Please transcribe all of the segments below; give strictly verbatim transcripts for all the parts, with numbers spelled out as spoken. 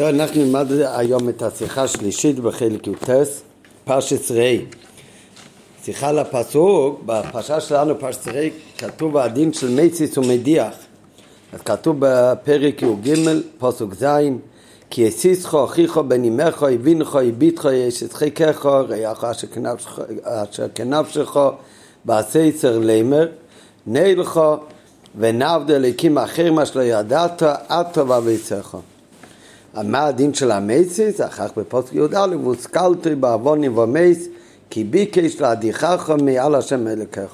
אנחנו נלמד היום את השיחה השלישית בחלק יוטס, פרשת ראי. שיחה לפסוק, בפרשה שלנו פרשת ראי כתוב הדין של מציס ומדיח. אז כתוב בפרק י"ג, פסוק ז', כי יסיסחו, אחיכו, בן אמך, הבינחו, הביטחו, ישתחיקך, רעך אשר כנפשכו, בעשה יצר לימר, נהלכו, ונעבד אליקים אחר מה שלא ידעת, עד טובה ויצחו. מה הדין של המציס? אחר בפסוק יהודה, לבוסקלתי בעוונים ומס, כי ביקש להדיחך מעל השם אלוקיך.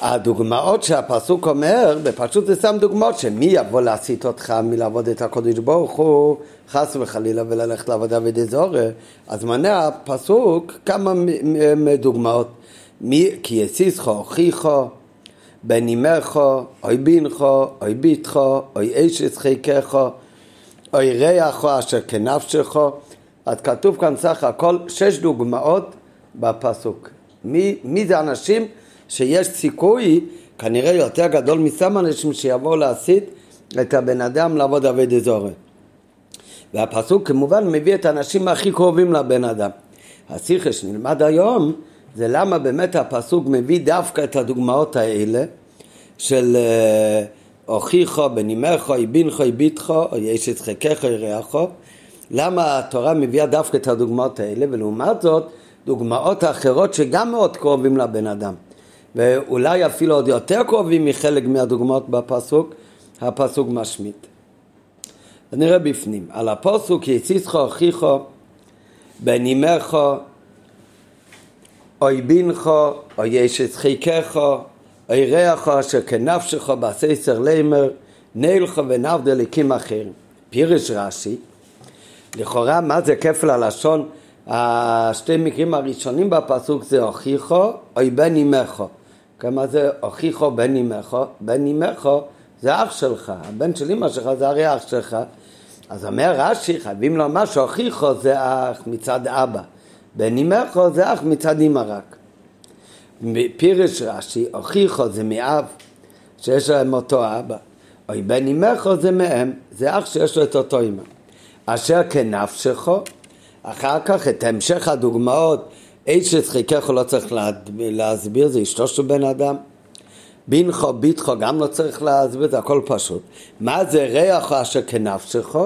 הדוגמאות שהפסוק אומר, בפשוט זה שם דוגמאות שמי יבוא להסית אותך מלעבוד את הקודש ברוך הוא, חס וחלילה וללכת לעבוד עבד זרה. אז מנה הפסוק כמה דוגמאות, מי, כי יסיסך, אחיך, בן אמך, אוי בנך, אוי ביתך, אוי אש צחיקך, אוי רעך אשר כנפשך. אז כתוב כאן סך הכל שש דוגמאות בפסוק. מי, מי זה אנשים שיש סיכוי כנראה יותר גדול מסתם אנשים שיבואו להסית את הבן אדם לעבוד עבד זרה. והפסוק כמובן מביא את האנשים הכי קרובים לבן אדם. השיחה שנלמד היום זה למה באמת הפסוק מביא דווקא את הדוגמאות האלה של אוכיחו, בנימכו, איבינכו, איביתכו, או יש את חככו, ירחו. למה התורה מביאה דווקא את הדוגמאות האלה, ולעומת זאת דוגמאות אחרות שגם מאוד קרובים לבן אדם. ואולי אפילו עוד יותר קרובים מחלק מהדוגמאות בפסוק, הפסוק משמיט. נראה בפנים, על הפסוק יסיסחו, אוכיחו, בנימכו, אוי בינכו, אוי יש את חיקכו, אוי רעך אשר כנפשך בעשה יצר לימר, נהלכו ונעבד אליקים אחרים. פירש רש"י, לכאורה מה זה כפל הלשון? השתי מקרים הראשונים בפסוק זה אוכיחו, אוי בן אמךו. כמה זה אוכיחו בן אמךו? בן אמךו זה אח שלך, הבן של אמא שלך זה הרי אח שלך. אז אומר רש"י, חייבים לומר שאוכיחו זה אח מצד אבא. בן אמךו זה אח מצד אמא רק. פירש רש"י, אוכיחו זה מאב שיש להם אותו אבא, אוי בן אמךו זה מאם, זה אח שיש לו את אותו אמא. אשר כנפשך, אחר כך את המשך הדוגמאות, איש שצחיקך לא צריך להסביר, זה אשתו של בן אדם. בינך, ביתך גם לא צריך להסביר, זה הכל פשוט. מה זה רעך אשר כנפשך?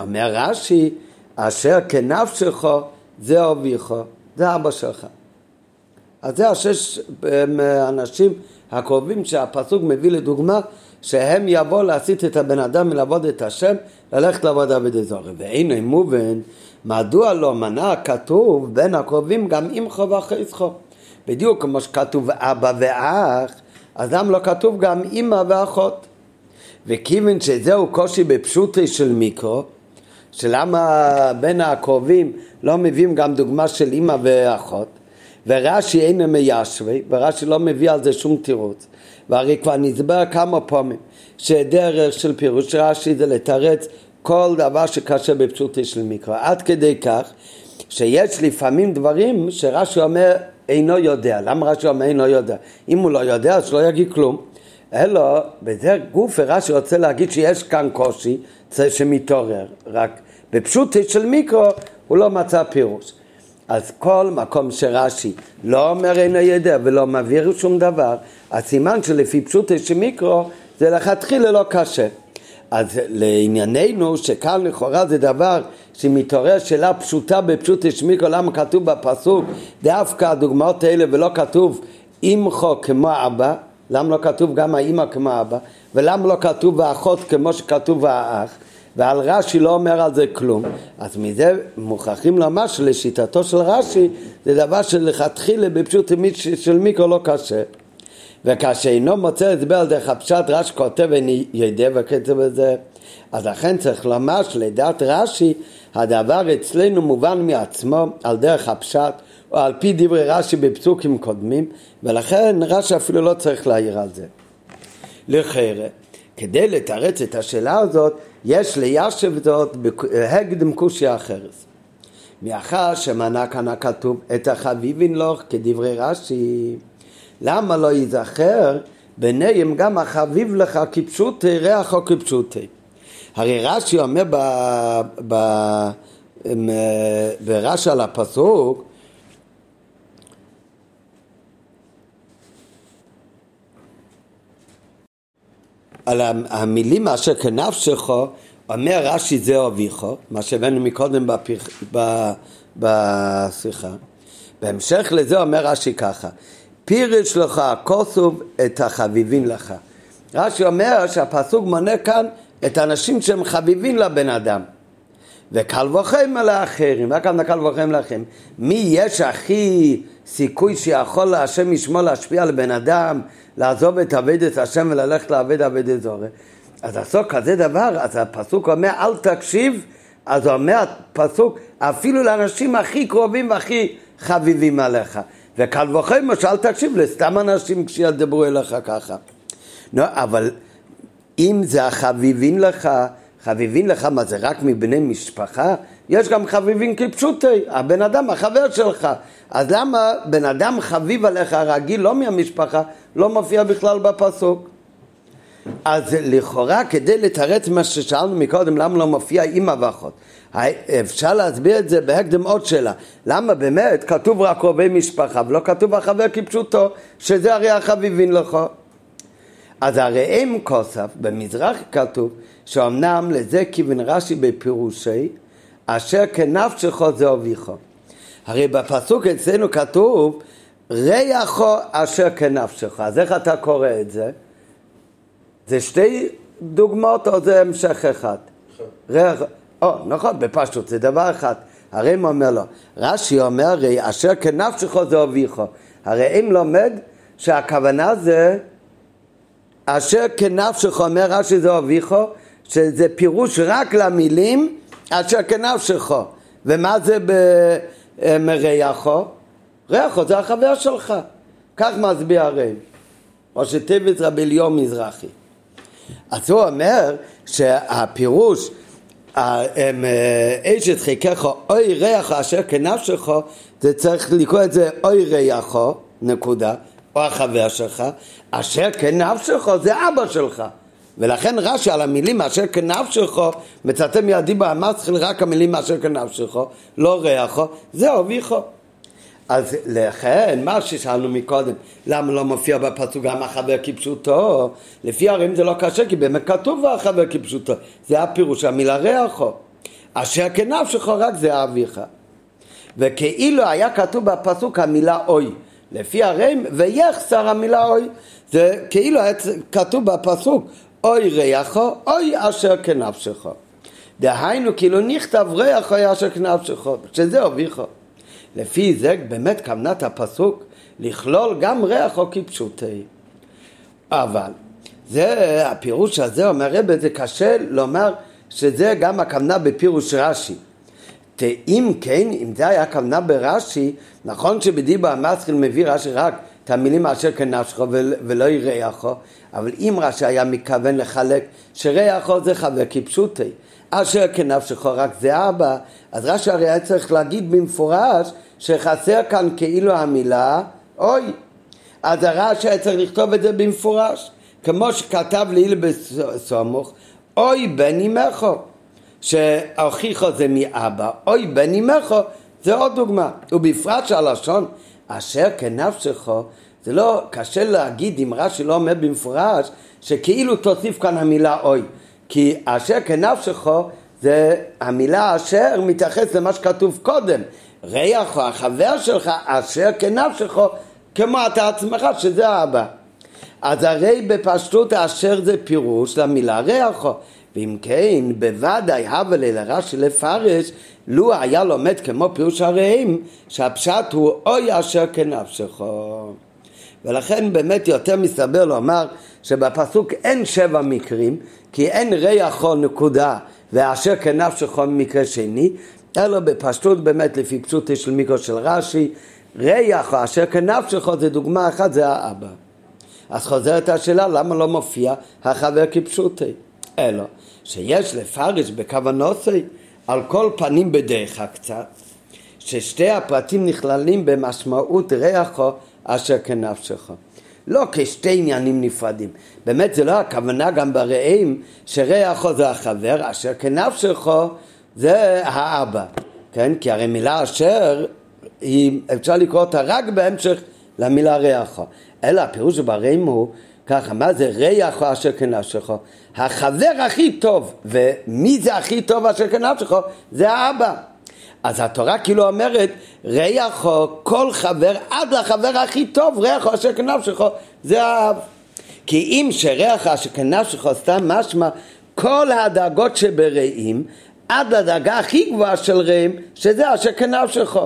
אומר רש"י, אשר כנפשך זה אביך, זה אבא שלך. אז זה השש אנשים הקרובים שהפסוק מביא לדוגמה, שהם יבואו להסית את הבן אדם מלעבוד את השם, ללכת לעבוד עבד זרה. והנה מובן, מדוע לא מנה כתוב בין הקרובים גם אמך ואחיך? בדיוק כמו שכתוב אבא ואח, אז למה לא כתוב גם אמא ואחות? וכיוון שזהו קושי בפשוטי של מיקרו, שלמה בין הקרובים לא מביאים גם דוגמה של אמא ואחות, ורש"י אינו מיישבי, ורש"י לא מביא על זה שום תירוץ. והרי כבר נסבר כמה פעמים שדרך של פירוש רש"י זה לתרץ כל דבר שקשה בפשוטו של מקרא. עד כדי כך שיש לפעמים דברים שרש"י אומר אינו יודע. למה רש"י אומר אינו יודע? אם הוא לא יודע אז לא יגיד כלום. אלא בזה גוף רש"י רוצה להגיד שיש כאן קושי שמתעורר. רק בפשוטו של מקרא הוא לא מצא פירוש. אז כל מקום שרש"י לא אומר אינו יודע ולא מבהיר שום דבר, הסימן שלפי פשוטו של מיקרו זה לכתחילה לא קשה. אז לענייננו שכאן לכאורה זה דבר שמתעורר שאלה פשוטה בפשוטו של מיקרו, למה כתוב בפסוק דווקא הדוגמאות האלה ולא כתוב אמך כמו אבא, למה לא כתוב גם האמא כמו אבא, ולמה לא כתוב האחות כמו שכתוב האח, ועל רש"י לא אומר על זה כלום. אז מזה מוכרחים לומר שלשיטתו של רש"י זה דבר שלכתחילה בפשוטו של מיקרו לא קשה. וכאשר אינו מוצא הסבר דרך הפשט, רש"י כותב איני יודע וכתב את זה. אז לכן צריך לומר שלדעת רש"י, הדבר אצלנו מובן מעצמו על דרך הפשט, או על פי דברי רש"י בפסוקים קודמים, ולכן רש"י אפילו לא צריך להעיר על זה. לכן, כדי לתרץ את השאלה הזאת, יש ליישב זאת בהקדם קושיא אחרס. מאחר שמנה כאן הכתוב את החביבין לך כדברי רש"י, למה לא ייזכר ביניהם גם החביב לך כפשוטי, רעך כפשוטי? הרי רש"י אומר ב... ב... ברש"י על הפסוק, על המילים אשר כנפשך, אומר רש"י זה אביך, מה שהבאנו מקודם בפרח... בשיחה. בהמשך לזה אומר רש"י ככה, פירש לך הכוסוב את החביבים לך. רש"י אומר שהפסוק מונה כאן את האנשים שהם חביבים לבן אדם. וקל וחומר לאחרים, וכאן קל וחומר לאחרים. מי יש הכי סיכוי שיכול להשם ישמור להשפיע על בן אדם, לעזוב את עבודת השם וללכת לעבד עבודת זרה? אז עשו כזה דבר, אז הפסוק אומר אל תקשיב, אז אומר הפסוק אפילו לאנשים הכי קרובים והכי חביבים עליך. וקל וחומר שאל תקשיב לסתם אנשים כשידברו אליך ככה. לא, אבל אם זה החביבים לך, חביבים לך מה זה רק מבני משפחה? יש גם חביבים כפשוטי, הבן אדם, החבר שלך. אז למה בן אדם חביב עליך הרגיל, לא מהמשפחה, לא מופיע בכלל בפסוק? אז לכאורה כדי לתרץ מה ששאלנו מקודם, למה לא מופיע אמא ואחות? אפשר להסביר את זה בהקדם עוד שאלה. למה באמת כתוב רק קרובי משפחה ולא כתוב החבר כפשוטו, שזה הרי החביבים לך? אז הרי אם כוסף, במזרח כתוב, שאומנם לזה כיוון רש"י בפירושי, אשר כנפשך זה אביך. הרי בפסוק אצלנו כתוב, רעך אשר כנפשך. אז איך אתה קורא את זה? זה שתי דוגמאות או זה המשך אחד? רעך, או, נכון, בפשוט, זה דבר אחד. הרי אם אומר לו, רש"י אומר, אשר כנפשך זה אביך. הרי אם לומד שהכוונה זה, אשר כנפשך אומר רש"י זה אביך, שזה פירוש רק למילים אשר כנפשך. ומה זה ברעך? רעך זה החבר שלך. כך מסביר הר"י, או שטבת רבי אליהו מזרחי. אז הוא אומר שהפירוש אשת חיקך אוי רעך אשר כנפשך, זה צריך לקרוא את זה אוי רעך, נקודה, או החבר שלך. אשר כנפשך זה אבא שלך, ולכן רש"י על המילים אשר כנפשך מצטט מידי במסכת רק המילים אשר כנפשך, לא רעך, זה אביך. אז לכן מה ששאלנו מקודם, למה לא מופיע בפסוק גם החבר כפשוטו? לפי הר"י זה לא קשה, כי באמת כתוב החבר כפשוטו, זה הפירוש המילה רעך. אשר כנפשך רק זה אביך, וכאילו היה כתוב בפסוק המילה אוי, לפי הר"י ויחסר המילה אוי, זה כאילו כתוב בפסוק אוי רעך אוי אשר כנפשך, דהיינו כאילו נכתב רעך אוי אשר כנפשך, שזה אביך. לפי זה באמת כוונת הפסוק לכלול גם רעך כפשוטי. אבל זה הפירוש הזה אומר רבי, זה קשה לומר שזה גם הכוונה בפירוש רש"י. אם כן, אם זה היה הכוונה ברש"י, נכון שבדיבור המסכיל מביא רש"י רק את המילים אשר כנפשך ולא רעך, אבל אם רש"י היה מכוון לחלק שרעך זה חבר כפשוטי, אשר כנפשך רק זה אבא, אז רש"י הרי היה צריך להגיד במפורש שחסר כאן כאילו המילה אוי. אז הרש"י היה צריך לכתוב את זה במפורש, כמו שכתב לעיל בסמוך, אוי בן אמך, שאחיך זה מאבא, אוי בן אמך, זה עוד דוגמה. ובפרט שהלשון אשר כנפשך, זה לא קשה להגיד אם רש"י לא אומר במפורש שכאילו תוסיף כאן המילה אוי, כי אשר כנפשך זה המילה אשר מתייחס למה שכתוב קודם, רעך החבר שלך אשר כנפשך, כמו אתה עצמך שזה האבא. אז הרי בפשטות אשר זה פירוש למילה רעך, ואם כן בוודאי הווה ליה לרש"י לפרש, לו היה לומד כמו פירוש הר"יים שהפשט הוא אוי אשר כנפשך. ולכן באמת יותר מסתבר לומר שבפסוק אין שבע מקרים, כי אין רעך נקודה ואשר כנפשך מקרה שני, אלא בפשטות באמת לפי פשוטו של מיקרו של רש"י, רעך אשר כנפשך זה דוגמה אחת, זה האבא. אז חוזרת השאלה, למה לא מופיע החבר כפשוטו? אלא שיש לפרש בכוונתי על כל פנים בדרך קצת, ששתי הפרטים נכללים במשמעות רעך אשר כנפשך. לא כשתי עניינים נפרדים. באמת זה לא הכוונה גם ברעים, שריחו זה החבר, אשר כנפשך זה האבא. כן? כי הרי מילה אשר, היא, אפשר לקרוא אותה רק בהמשך למילה ריחו. אלא הפירוש ברעים הוא, ככה, מה זה ריחו אשר כנפשך? החבר הכי טוב, ומי זה הכי טוב אשר כנפשך? זה האבא. אז התורה כאילו אומרת, ריחו כל חבר, עד לחבר הכי טוב, ריחו אשר כנפשך, זה האב. כי אם שריחו אשר כנפשך סתם משמע, כל הדאגות שברעים, עד לדאגה הכי גבוהה של רעים, שזה אשר כנפשך.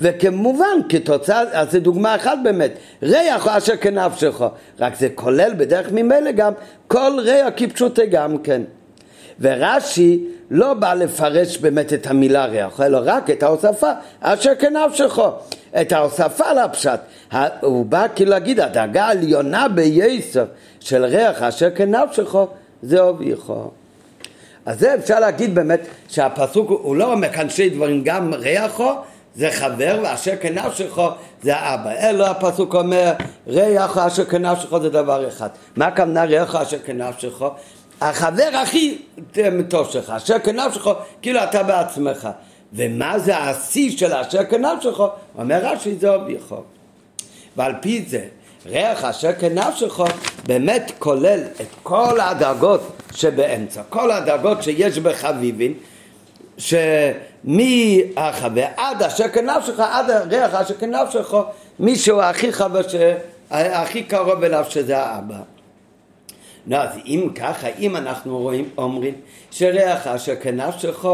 וכמובן, כתוצאה, אז זו דוגמה אחת באמת, ריחו אשר כנפשך, רק זה כולל בדרך ממילא גם, כל ריח כפשוטו גם כן. ורש"י לא בא לפרש באמת את המילה ריח, אלא רק את ההוספה אשר כנפשך, את ההוספה לפשט. הוא בא כאילו להגיד, הדאגה העליונה ביסוד של ריח אשר כנפשך, זה אביך. אז זה אפשר להגיד באמת שהפסוק הוא לא אומר כאן שני דברים, גם ריחו זה חבר ואשר כנפשך זה האבא, אלא הפסוק אומר ריחו אשר כנפשך זה דבר אחד. מה הכוונה ריחו אשר כנפשך? החבר הכי טוב שלך, אשר כנפשך, כאילו אתה בעצמך. ומה זה העשי של אשר כנפשך? אומר רש"י, זה אביך. ועל פי זה, ריח אשר כנפשך באמת כולל את כל הדרגות שבאמצע, כל הדרגות שיש בחביבין, שמהחבר עד אשר כנפשך, עד ריח אשר כנפשך, מישהו הכי חבר, הכי קרוב אליו שזה האבא. לא, אז אם ככה, אם אנחנו רואים, אומרים שריח אשר כנפשך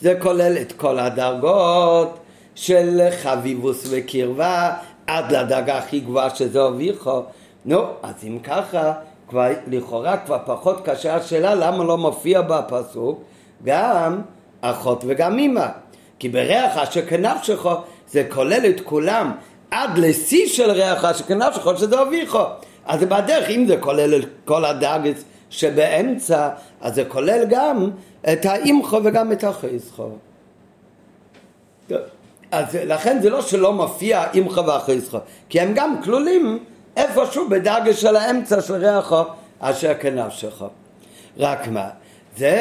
זה כולל את כל הדרגות של חביבוס וקרבה עד לדרגה הכי גבוהה שזה אביך. נו, אז אם ככה, כבר, לכאורה כבר פחות קשה השאלה למה לא מופיע בפסוק גם אחות וגם אמא, כי בריח אשר כנפשך זה כולל את כולם עד לשיא של ריח אשר כנפשך שזה אביך. אז בדרך, אם זה כולל כל הדאגות שבאמצע, אז זה כולל גם את האמחו וגם את החסכו. אז לכן זה לא שלא מופיע האמחו והחסכו, כי הם גם כלולים איפשהו בדאגה של האמצע של ריחו אשר כנפשך. רק מה, זה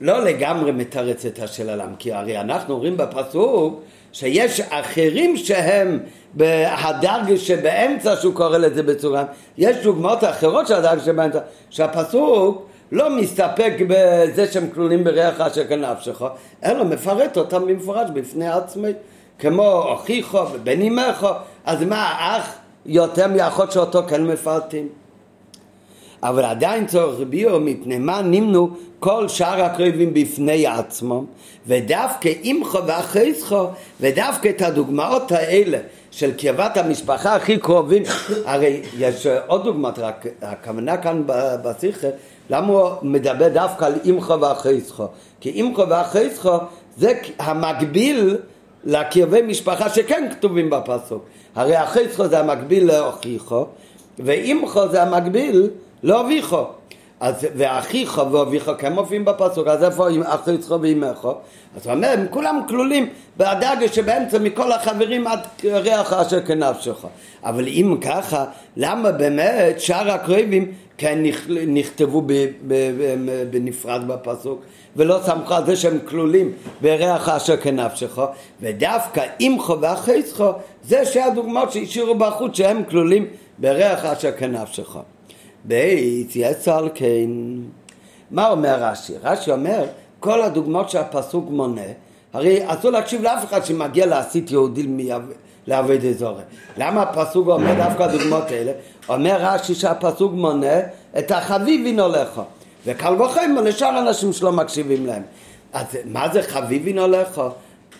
לא לגמרי מתרץ את השאלה למה, כי הרי אנחנו רואים בפסוק שיש אחרים שהם בהדרגה שבאמצע, שהוא קורא לזה בצורה, יש דוגמאות אחרות של הדרגה שבאמצע, שהפסוק לא מסתפק בזה שהם כלולים בריח אשר כנפשך, אלא מפרט אותם במפורש בפני עצמי, כמו אחיך ובן אמך. אז מה, האח יותר מאחות שאותו כן מפרטים? אבל עדיין צורך ביור, מפני מה נמנו כל שאר הקרובים בפני עצמם, ודווקא אמך ואחייך, ודווקא את הדוגמאות האלה של קרבת המשפחה הכי קרובים. הרי יש עוד דוגמת, רק הכוונה כאן בשיחה, למה הוא מדבר דווקא על אמך ואחייך? כי אמך ואחייך זה המקביל לקרבי משפחה שכן כתובים בפסוק. הרי אחייך זה המקביל לאחיך, ואמך זה המקביל לא אביכו. אז ואחיך ואביכו כמופיעים בפסוק, אז איפה אחיך ואימך? אז הוא אומר, הם כולם כלולים בדאגה שבאמצע מכל החברים עד ריח אשר כנפשך. אבל אם ככה, למה באמת שאר הקרובים כן נכתבו בנפרד בפסוק, ולא סמכו על זה שהם כלולים בריח אשר כנפשך, ודווקא אמך ואחיך זה שהדוגמאות שהשאירו בחוץ שהם כלולים בריח אשר כנפשך. בית יצל כן. מה אומר רש"י? רש"י אומר, כל הדוגמאות שהפסוק מונה, הרי אסור להקשיב לאף אחד שמגיע להסית יהודי לעבד אזורי. למה הפסוק אומר דווקא הדוגמאות האלה? אומר רש"י שהפסוק מונה את החביבין הולך, וקל וחומר לשאר אנשים שלא מקשיבים להם. אז מה זה חביבין הולך?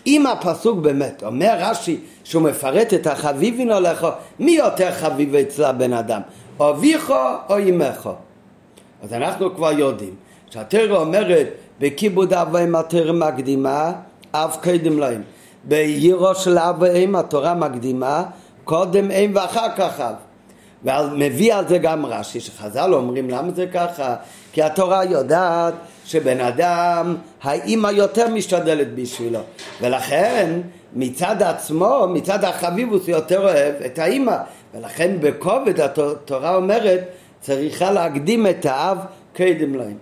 אם הפסוק באמת אומר רש"י שהוא מפרט את החביבין הולך, מי יותר חביב אצל הבן אדם? אביך או אמך? אז אנחנו כבר יודעים שהתורה אומרת בכיבוד אב ואם התורה מקדימה אב קדם להם, ביראה של אב ואם התורה מקדימה קודם אם ואחר כך אב. ואז מביא על זה גם רש"י, שחז"ל אומרים למה זה ככה? כי התורה יודעת שבן אדם האמא יותר משתדלת בשבילו, ולכן מצד עצמו, מצד החביבות, הוא יותר אוהב את האמא, ולכן בכובד התורה אומרת צריכה להקדים את האב קדם להם.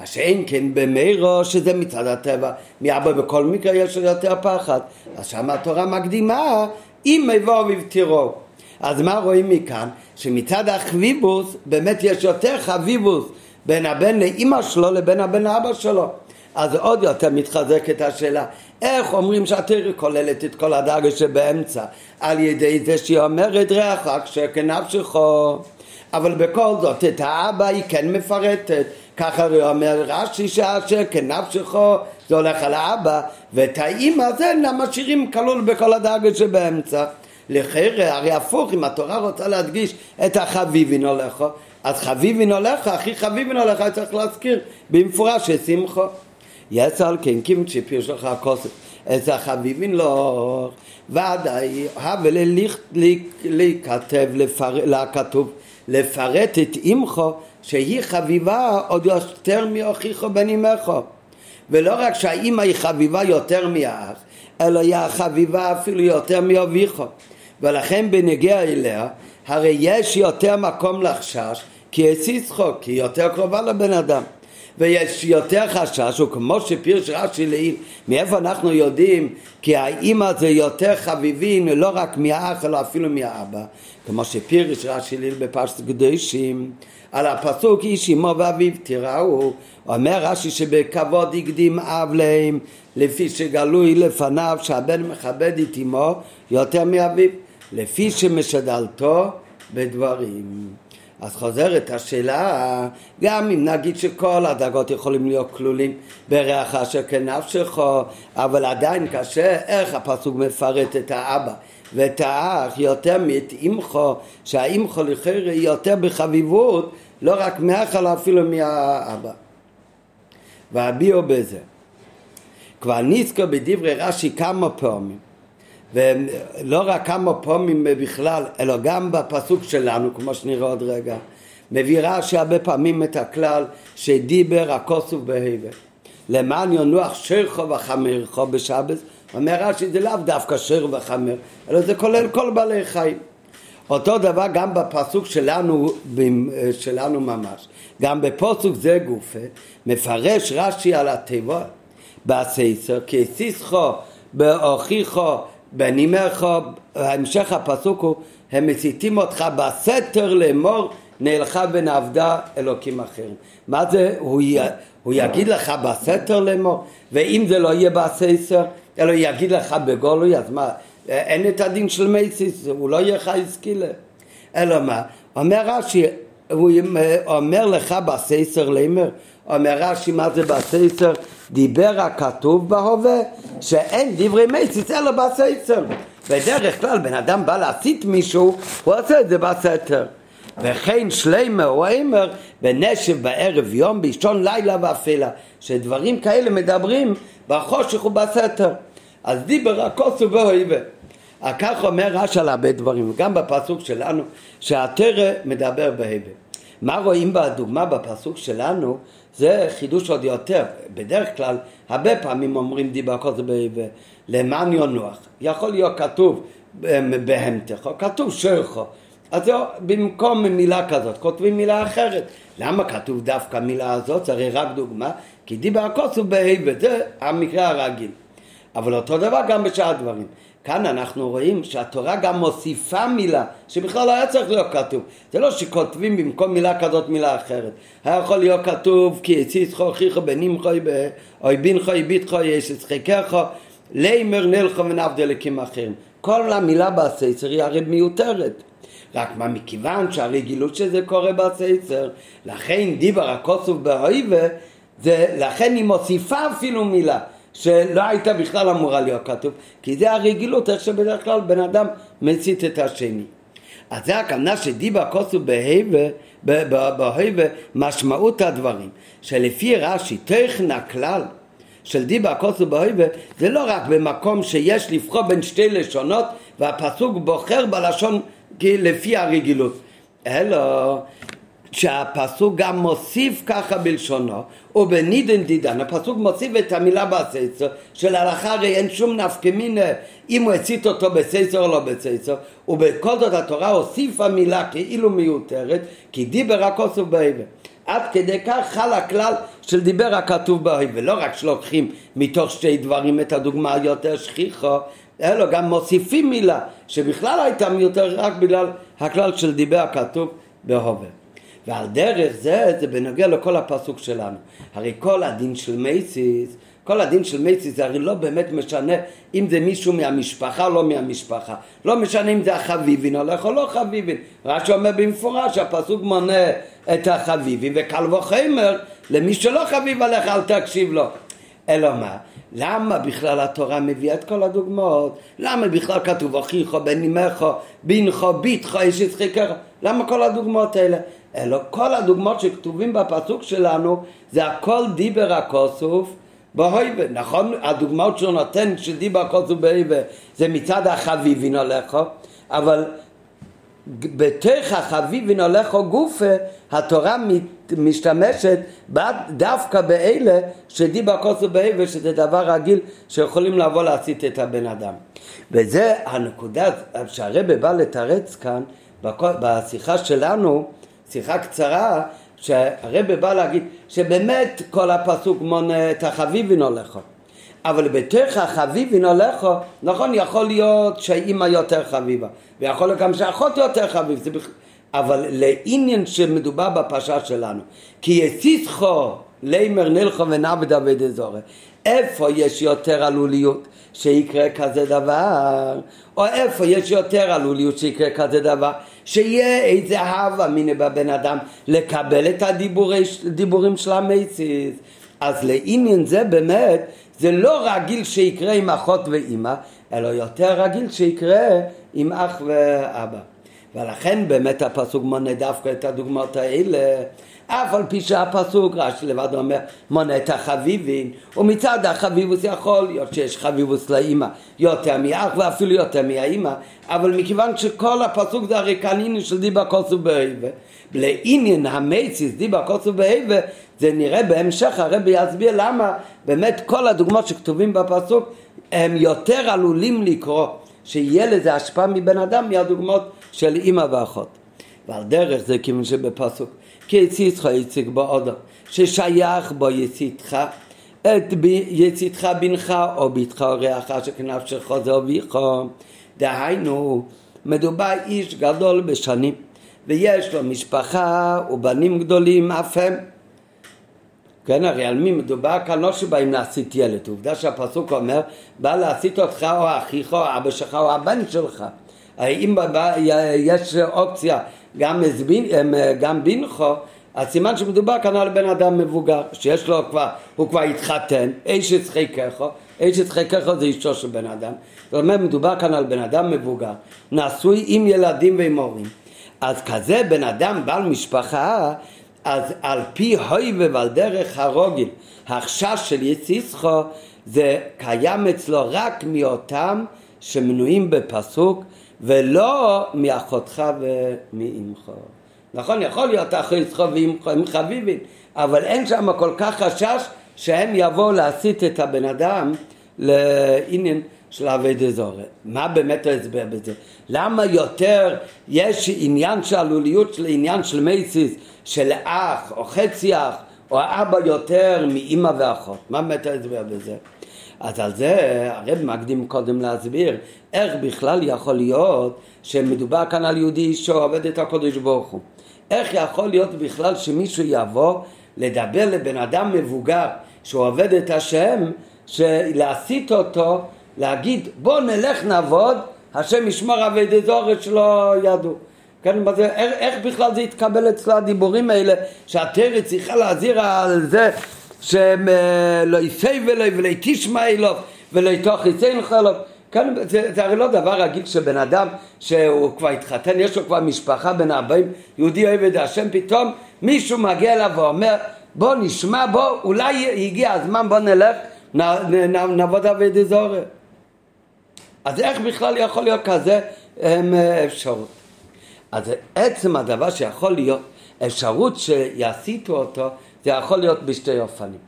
מה שאין כן במהירו שזה מצד הטבע, מאבא בכל מקרה יש יותר פחד, אז שם התורה מקדימה אם מבוא ובתירו. אז מה רואים מכאן? שמצד החביבוס באמת יש יותר חביבוס בין הבן לאמא שלו לבין הבן לאבא שלו. אז עוד יותר מתחזקת השאלה, איך אומרים שהתורה כוללת את כל הדאגה שבאמצע? על ידי זה שהיא אומרת רעך כשכנפשך, אבל בכל זאת את האבא היא כן מפרטת, ככה היא אומר רש"י שכנפשך זה הולך על האבא, ואת האמא זה משאירים כלול בכל הדאגה שבאמצע. לחרא, הרי הפוך, אם התורה רוצה להדגיש את החביבין הולכו, אז חביבין הולכו, הכי חביבין הולכו, צריך להזכיר במפורש ששמחו. יש על כן קימצ'י פירושך הכוסף, אז החביבין לא, ועדיין, ולליך להיכתב, להכתוב, לפרט את אמחו, שהיא חביבה עוד יותר מאחיכו בן אמחו. ולא רק שהאמא היא חביבה יותר מאח, אלא היא החביבה אפילו יותר מאביכו. ולכן בנגיע אליה, הרי יש יותר מקום לחשש, כי הסיסחו, כי היא יותר קרובה לבן אדם. ויש יותר חשש, וכמו שפירש רש"י לעיל, מאיפה אנחנו יודעים, כי האמא זה יותר חביבים, לא רק מהאח, אלא אפילו מהאבא. כמו שפירש רש"י לעיל בפרשת קדושים, על הפסוק איש אמו ואביו תיראו, אומר רש"י שבכבוד יקדים אב להם, לפי שגלוי לפניו שהבן מכבד את אמו יותר מאביו, לפי שמשדלתו בדברים. אז חוזרת השאלה, גם אם נגיד שכל הדאגות יכולים להיות כלולים ברעך אשר כנפשך, אבל עדיין קשה, איך הפסוק מפרט את האבא ואת האח יותר מאת אמך, שהאמך לכאורה יותר בחביבות, לא רק מאח אלא אפילו מהאבא. והביאו בזה. כבר נזכר בדברי רש"י כמה פעמים, ולא רק כמה פעמים בכלל, אלא גם בפסוק שלנו, כמו שנראה עוד רגע, מביא רש"י הרבה פעמים את הכלל שדיבר הכוסוף בהיבה. למען ינוח שרחו וחמרחו בשבת, אומר רש"י זה לאו דווקא שר וחמר, אלא זה כולל כל בעלי חיים. אותו דבר גם בפסוק שלנו, שלנו ממש, גם בפסוק זה גופה, מפרש רש"י על התיבות, בעשייסר, כי סיסחו, באוכיחו, בנימרחו, המשך הפסוק הוא, הם מסיתים אותך בסתר לאמור, נהלך ונעבדה אלוקים אחרים. מה זה? הוא, י... הוא יגיד לך בסתר לאמור, ואם זה לא יהיה בעשייסר, אלא יגיד לך בגולוי, אז מה? אין את הדין של מייסיס, הוא לא יהיה חי סקילה. אלא מה? אומר רש"י, הוא אומר לך בסייסר לאמר, אומר רש"י מה זה בסייסר, דיבר הכתוב בהווה, שאין דברי מייסיס אלא בסייסר. בדרך כלל בן אדם בא להסית מישהו, הוא עושה את זה בסתר. וכן שלמה הוא האמר, בנשב בערב יום, בישון לילה ואפלה, שדברים כאלה מדברים בחושך ובסתר. אז דיבר הכוסוף בהיבה. כך אומר רש"י על הרבה דברים, גם בפסוק שלנו, שהתורה מדבר בהיבה. מה רואים בדוגמה בפסוק שלנו, זה חידוש עוד יותר. בדרך כלל, הרבה פעמים אומרים דיבר הכוסוף בהיבה, למען ינוח. יכול להיות כתוב בהמתך, כתוב שרחו. אז במקום מילה כזאת, כותבים מילה אחרת. למה כתוב דווקא מילה הזאת? הרי רק דוגמה, כי דיבר הכוסוף בהיבה, זה המקרה הרגיל. אבל אותו דבר גם בשאר הדברים. כאן אנחנו רואים שהתורה גם מוסיפה מילה, שבכלל לא היה צריך להיות כתוב. זה לא שכותבים במקום מילה כזאת מילה אחרת. היה יכול להיות כתוב, כי יציץ חו, חיכו, בנים חו, אויבין חו, איבית חו, ישס חיכה חו, לימר נלכו ונבדלקים אחרים. כל המילה בסייצר היא הרי מיותרת. רק מה מכיוון שהרגילות שזה קורה בסייצר, לכן דיבר הכוסוף בהיבה, לכן היא מוסיפה אפילו מילה. שלא הייתה בכלל אמורה להיות כתוב, כי זה הרגילות, איך שבדרך כלל בן אדם מסית את השני. אז זה הכוונה שדיבר הכוסוף בהיבה, משמעות הדברים, שלפי רש"י, טכן הכלל של דיבר הכוסוף בהיבה, זה לא רק במקום שיש לבחור בין שתי לשונות, והפסוק בוחר בלשון לפי הרגילות, אלא כשהפסוק גם מוסיף ככה בלשונו, ובנידן דידן, הפסוק מוסיף את המילה בסייסו, שלהלכה הרי אין שום נפקא מינה אם הוא הצית אותו בסייסו או לא בסייסו, ובכל זאת התורה הוסיפה מילה כאילו מיותרת, כי דיבר רק אוסוף בהיבה. עד כדי כך חל הכלל של דיבר הכתוב בהיבה, ולא רק שלוקחים מתוך שתי דברים את הדוגמה היותר שכיחה, אלא גם מוסיפים מילה שבכלל הייתה מיותר רק בגלל הכלל של דיבר הכתוב בהיבה. ועל דרך זה, זה בנוגע לכל הפסוק שלנו. הרי כל הדין של מייסיס, כל הדין של מייסיס זה הרי לא באמת משנה אם זה מישהו מהמשפחה או לא מהמשפחה. לא משנה אם זה החביבין הולך או לא חביבין. רש"י אומר במפורש, הפסוק מונה את החביבים, וקל וחומר, למי שלא חביב עליך אל תקשיב לו. אלא מה? למה בכלל התורה מביאה את כל הדוגמאות? למה בכלל כתוב אחיך, בן אמך, בנך, ביתך, איש יצחקך? למה כל הדוגמאות האלה? אלא כל הדוגמאות שכתובים בפסוק שלנו זה הכל דיבר הכוסוף בהיבה. נכון, הדוגמאות שהוא נותן של דיבר הכוסוף בהיבה זה מצד החביבין הולכו, אבל בתוך החביבין הולכו גופה התורה משתמשת דווקא באלה שדיבר הכוסוף בהיבה, שזה דבר רגיל שיכולים לבוא להסית את הבן אדם. וזה הנקודה שהרבא בא לתרץ כאן בשיחה שלנו, שיחה קצרה, שהרבא בא להגיד שבאמת כל הפסוק מונה את החביבין הולכו, אבל בתוך החביבין הולכו, נכון, יכול להיות שהאימא יותר חביבה ויכול להיות גם שאחות יותר חביב, אבל לעניין שמדובר בפשע שלנו, כי יסיסחו לימר נלכו ונעבד עבד אזורי, איפה יש יותר עלוליות שיקרה כזה דבר, או איפה יש יותר עלוליות שיקרה כזה דבר, שיהיה איזה הווה מיני בבן אדם לקבל את הדיבורים של המייסיס. אז לעניין זה באמת זה לא רגיל שיקרה עם אחות ואמא, אלא יותר רגיל שיקרה עם אח ואבא, ולכן באמת הפסוק מונה דווקא את הדוגמאות האלה, אף על פי שהפסוק רש"י לבד אומר מונה את החביבין, ומצד החביבוס יכול להיות שיש חביבוס לאמא יותר מאח ואפילו יותר מהאמא, אבל מכיוון שכל הפסוק זה הרקעניין של דיבר הכוסוף בהיבה, לעניין המייסיס דיבר הכוסוף בהיבה זה נראה בהמשך, הרבי יסביר למה באמת כל הדוגמאות שכתובים בפסוק הם יותר עלולים לקרוא שיהיה לזה השפעה מבן אדם מהדוגמאות של אמא ואחות. ועל דרך זה כיוון שבפסוק כי יציתך יציק באודו ששייך בו יציתך את בי, יציתך בנך או ביתך או רעך שכנף שלך זה הוביך, דהיינו מדובר איש גדול בשנים ויש לו משפחה ובנים גדולים אף הם. כן, הרי על מי מדובר כאן? לא שבאים להסית ילד, עובדה שהפסוק אומר בא להסית אותך או אחיך או אבא שלך או הבן שלך. אם יש אופציה גם, גם בינכו, הסימן שמדובר כאן על בן אדם מבוגר שיש לו כבר, הוא כבר התחתן, איש יצחקךו, איש יצחקךו זה אישו של בן אדם, זאת אומרת מדובר כאן על בן אדם מבוגר נשוי עם ילדים ועם הורים. אז כזה בן אדם בעל משפחה, אז על פי היבה ועל דרך הרוגל החשש של יציסחו זה קיים אצלו רק מאותם שמנויים בפסוק ולא מאחותך ומאמך. נכון, יכול להיות אחותך ואמך הם חביבים, אבל אין שם כל כך חשש שהם יבואו להסית את הבן אדם לעניין של עבד זרה. מה באמת ההסבר בזה? למה יותר יש עניין של עלוליות של עניין של מייסיס של אח או חצי אח או אבא יותר מאמא ואחות? מה באמת ההסבר בזה? אז על זה הרב מקדים קודם להסביר איך בכלל יכול להיות שמדובר כאן על יהודי שעובד את הקודש ברוך הוא. איך יכול להיות בכלל שמישהו יבוא לדבר לבן אדם מבוגר שעובד את השם, להסית אותו, להגיד בוא נלך נעבוד, השם ישמור עבד זרה שלא ידעו. כן, איך בכלל זה יתקבל אצל הדיבורים האלה שהתורה צריכה להזהיר על זה שלא יסי ולאי ולאי תשמע אליו ולאי תוך יסי נחלו. כאן זה, זה הרי לא דבר רגיל שבן אדם שהוא כבר התחתן, יש לו כבר משפחה בן ארבעים, יהודי אוהב את השם, פתאום מישהו מגיע אליו ואומר בוא נשמע, בוא אולי הגיע הזמן, בוא נלך נעבוד עבד זרה. אז איך בכלל יכול להיות כזה אפשרות? אז עצם הדבר שיכול להיות אפשרות שיסיתו אותו, זה יכול להיות בשתי אופנים.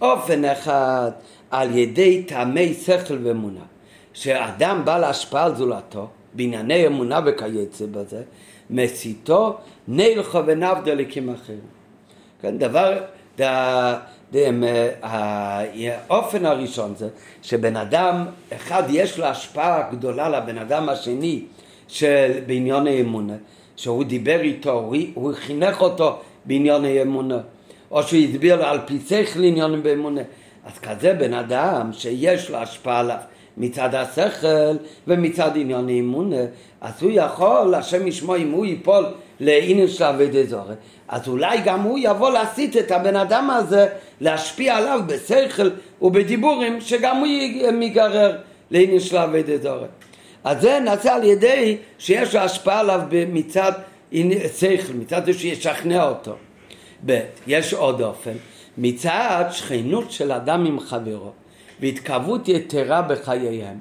אופן אחד, על ידי טעמי שכל ואמונה. שאדם בא להשפעה על זולתו, בענייני אמונה וכייצא בזה, מסיתו נלכו ונבדליקים אחרים. כן, דבר, האופן הראשון זה, שבן אדם, אחד יש לו השפעה גדולה לבן אדם השני, בענייני אמונה, שהוא דיבר איתו, הוא חינך אותו בענייני אמונה, או שהוא הסביר לו על פי שכל עניינים באמונה. אז כזה בן אדם שיש לו השפעה עליו, מצד השכל ומצד עניין האמונה, אז הוא יכול, השם ישמע, אם הוא ייפול לעניין של עבודת זרה, אז אולי גם הוא יבוא להסית את הבן אדם הזה, להשפיע עליו בשכל ובדיבורים, שגם הוא יגרר לעניין של עבודת זרה. אז זה נעשה על ידי שיש לו השפעה עליו מצד שכל, מצד זה שישכנע אותו. ב' יש עוד אופן, מצד שכנות של אדם עם חברו, והתקרבות יתרה בחייהם,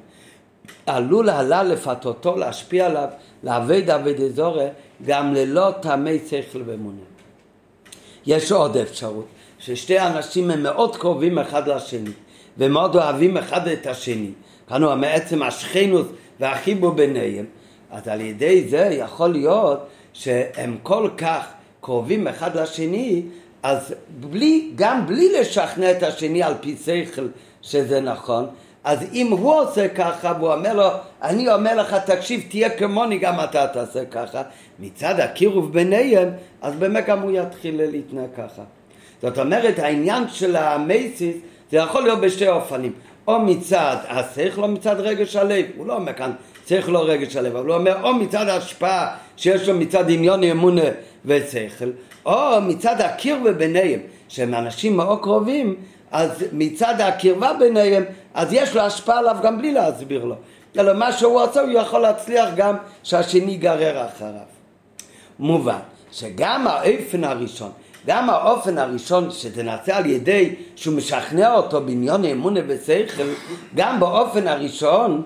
עלול עלה לפתותו, להשפיע עליו, לעבד עבודת זרה, גם ללא טעמי שכל ואמונה. יש עוד אפשרות, ששתי אנשים הם מאוד קרובים אחד לשני, ומאוד אוהבים אחד את השני, כנו, מעצם השכנות והחיבור ביניהם, אז על ידי זה יכול להיות שהם כל כך קרובים אחד לשני, אז בלי, גם בלי לשכנע את השני על פי שכל, שזה נכון, אז אם הוא עושה ככה, והוא אומר לו, אני אומר לך, תקשיב, תהיה כמוני, גם אתה תעשה ככה, מצד הקירוב ביניהם, אז באמת גם הוא יתחיל להתנהג ככה. זאת אומרת, העניין של המסיס, זה יכול להיות בשתי אופנים, או מצד השכל, או מצד רגש הלב, הוא לא אומר כאן, שכל או רגש הלב, אבל הוא אומר, או מצד ההשפעה, שיש לו מצד עניון אמונה ושכל, או מצד הקירוב ביניהם, שהם אנשים מאוד קרובים, אז מצד הקרבה ביניהם, אז יש לו השפעה עליו גם בלי להסביר לו. אלא מה שהוא עושה, הוא יכול להצליח גם שהשני גרר אחריו. מובן, שגם האופן הראשון, גם האופן הראשון שזה נעשה על ידי שהוא משכנע אותו בעניין אמונה ושכל, גם באופן הראשון,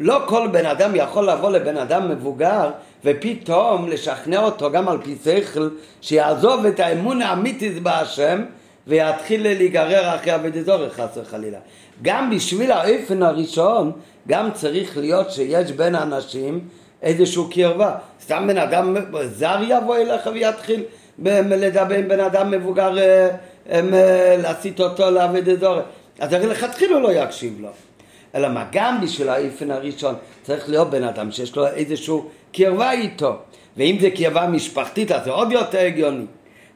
לא כל בן אדם יכול לבוא לבן אדם מבוגר, ופתאום לשכנע אותו גם על פי שכל, שיעזוב את האמון האמיתית בהשם, ויתחיל להיגרר אחרי עבודת זרה חס וחלילה. גם בשביל האופן הראשון, גם צריך להיות שיש בין אנשים איזשהו קרבה. סתם בן אדם זר יבוא אליך ויתחיל לדבר עם בן אדם מבוגר, להסיט אותו לעבודת זרה. אז הרי לכתחילה לא יקשיב לו. אלא מה, גם בשביל האופן הראשון, צריך להיות בן אדם שיש לו איזשהו קרבה איתו. ואם זה קרבה משפחתית, אז זה עוד יותר הגיוני.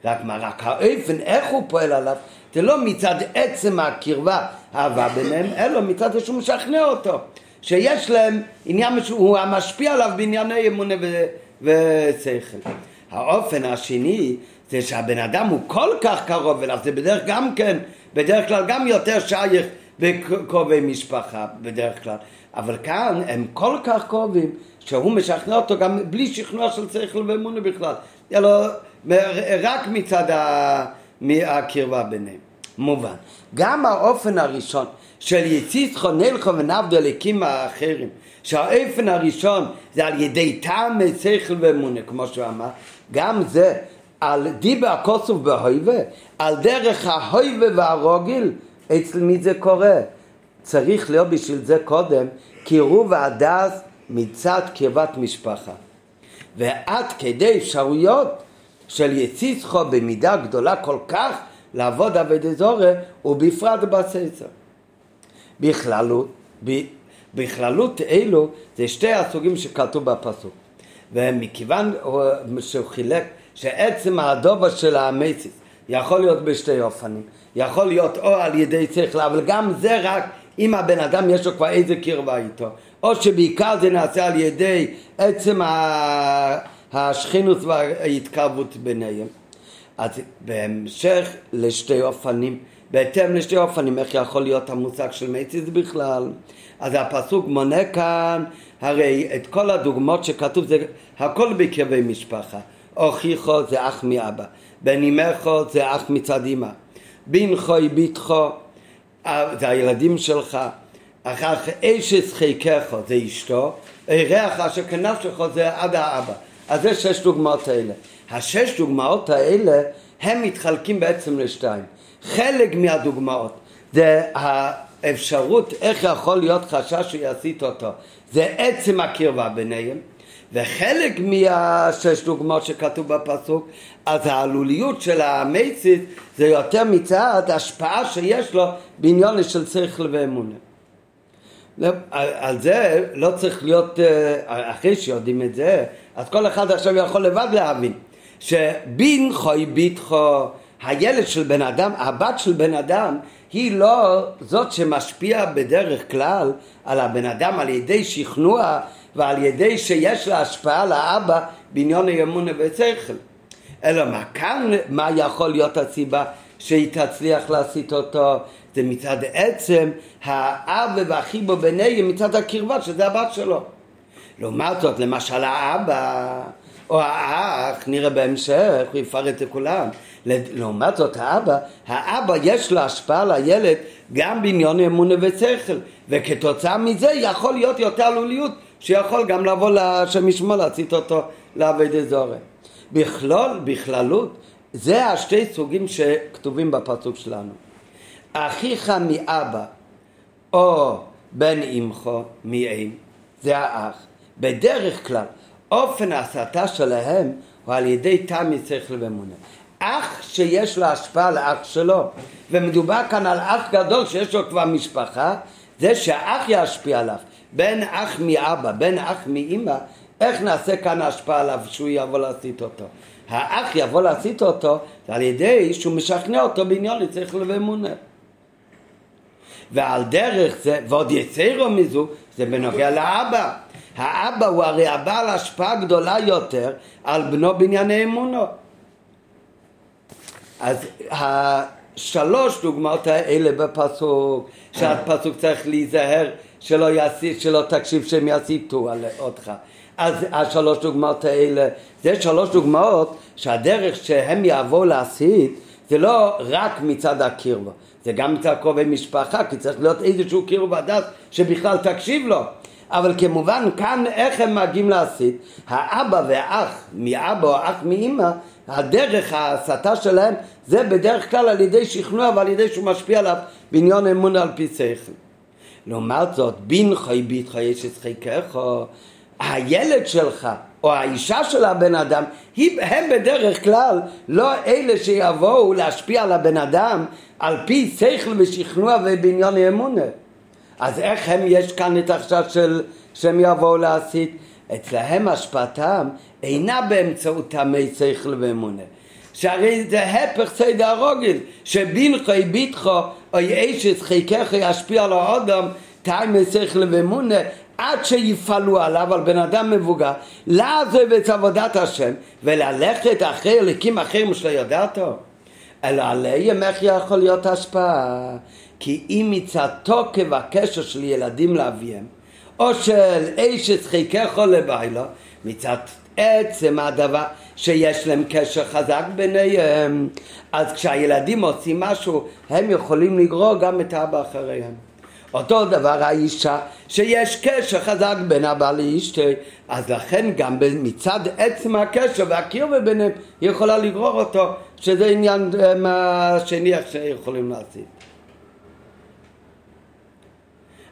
רק מה, רק האופן, איך הוא פועל עליו, זה לא מצד עצם הקרבה, אהבה ביניהם, אלא מצד זה שהוא משכנע אותו, שיש להם עניין, הוא המשפיע עליו בענייני אמונה ו- ושכל. האופן השני, זה שהבן אדם הוא כל כך קרוב אליו, זה בדרך גם כן, בדרך כלל גם יותר שייך בקרובי משפחה, בדרך כלל. אבל כאן הם כל כך קרובים, שהוא משכנע אותו גם בלי שכנוע של שכל ואמונה בכלל, אלא רק מצד הקרבה ביניהם. מובן, גם האופן הראשון של יסיתו נלכו ונבדליקים האחרים, שהאופן הראשון זה על ידי טעם שכל ואמונה, כמו שהוא אמר, גם זה על דיבר הכוסוף בהויבה, על דרך ההויבה והרוגל, אצל מי זה קורה? צריך להיות בשביל זה קודם קירוב הדס מצד קרבת משפחה, ועד כדי אפשרויות של יסיתו במידה גדולה כל כך לעבוד עבודת זרה, ובפרט בסתר. בכללות, בכללות אלו זה שתי הסוגים שכתוב בפסוק, ומכיוון שהוא חילק שעצם הדובה של המסיס יכול להיות בשתי אופנים, יכול להיות או על ידי שכל, אבל גם זה רק אם הבן אדם יש לו כבר איזה קרבה איתו, או שבעיקר זה נעשה על ידי עצם ה... השכנות וההתקרבות ביניהם. אז בהמשך לשתי אופנים, בהתאם לשתי אופנים, איך יכול להיות המושג של מסיס בכלל? אז הפסוק מונה כאן, הרי את כל הדוגמאות שכתוב, זה הכל בקרבי משפחה. אחיכו זה אח מאבא, בן אמךו זה אח מצד אמא, בנכו ביתכו זה הילדים שלך, אחר אשת חיקךו זה אשתו, אירח אשר כנפשךו זה עד האבא. אז יש שש דוגמאות האלה. השש דוגמאות האלה הם מתחלקים בעצם לשתיים. חלק מהדוגמאות זה האפשרות איך יכול להיות חשש שיסית אותו, זה עצם הקרבה ביניהם, וחלק מהשש דוגמאות שכתוב בפסוק, אז העלוליות של המציאות זה יותר מצד ההשפעה שיש לו בעניין של שכל ואמונה. על זה לא צריך להיות, אחרי שיודעים את זה, אז כל אחד עכשיו יכול לבד להבין שבין חוי בית חו, הילד של בן אדם, הבת של בן אדם, היא לא זאת שמשפיעה בדרך כלל על הבן אדם על ידי שכנוע ועל ידי שיש לה השפעה לאבא בעניין האמונה ושכל. אלא מה כאן, מה יכול להיות הסיבה שהיא תצליח להסית אותו? זה מצד עצם האבא והחיבו ביניהם, מצד הקרבה שזה הבת שלו. לעומת זאת, למשל האבא או האח, נראה בהמשך, הוא יפרט לכולם. לעומת זאת האבא, האבא יש לו השפעה לילד גם בעניין אמונה ושכל, וכתוצאה מזה יכול להיות יותר עלוליות שיכול גם לבוא להשם ישמור להצית אותו לעבד אזורי. בכלול, בכללות, זה השתי סוגים שכתובים בפסוק שלנו. אחיך מאבא או בן אמחו מאם, זה האח. בדרך כלל, אופן ההסתה שלהם הוא על ידי תמי שכל ואמונה. אח שיש לו השפעה על אח שלו, ומדובר כאן על אח גדול שיש לו כבר משפחה, זה שהאח ישפיע עליו. בן אח מאבא, בן אח מאמא, איך נעשה כאן השפעה עליו שהוא יבוא להסית אותו? האח יבוא להסית אותו על ידי שהוא משכנע אותו בעניין שכל ואמונה. ועל דרך זה, ועוד יצרו מזו, זה בנוגע לאבא. האבא הוא הרי הבעל השפעה גדולה יותר על בנו בענייני אמונו. אז השלוש דוגמאות האלה בפסוק, שהפסוק צריך להיזהר שלא, יסיט, שלא תקשיב שהם יסיטו על אותך. אז השלוש דוגמאות האלה, זה שלוש דוגמאות שהדרך שהם יעבור להסית, זה לא רק מצד הקרבה, זה גם מצד קרובי משפחה, כי צריך להיות איזשהו קרבה דעת שבכלל תקשיב לו. אבל כמובן כאן איך הם מגיעים להסית, האבא והאח, מאבא או אח מאמא, הדרך ההסתה שלהם זה בדרך כלל על ידי שכנוע ועל ידי שהוא משפיע עליו בעניין אמון על פי שכל. לעומת זאת, בין חי בית חי יש שחיקך, הילד שלך או האישה של הבן אדם, הם בדרך כלל לא אלה שיבואו להשפיע על הבן אדם על פי שכל ושכנוע ובעניין אמונה. אז איך הם יש כאן את החשש של שהם יבואו להסית? אצלהם השפעתם אינה באמצעות תמי שכל ואמונה. שהרי זה הפך סדר הרוגל, שבינך יביטחו או יאשת חיקך ישפיע על האדם תמי שכל ואמונה, עד שיפעלו עליו, על בן אדם מבוגר, לעזוב את עבודת השם וללכת אחרי הליקים אחרים שלא ידעתו. אלא עליהם איך יכול להיות השפעה? כי אם מצד תוקף הקשר של ילדים לאביהם, או של אישת חיקך לבעלה, מצד עצם הדבר שיש להם קשר חזק ביניהם, אז כשהילדים עושים משהו, הם יכולים לגרור גם את האבא אחריהם. אותו דבר האישה, שיש קשר חזק בין אבא לאשתו, אז לכן גם מצד עצם הקשר והקרבה ביניהם, היא יכולה לגרור אותו, שזה עניין מה שני שיכולים להציג.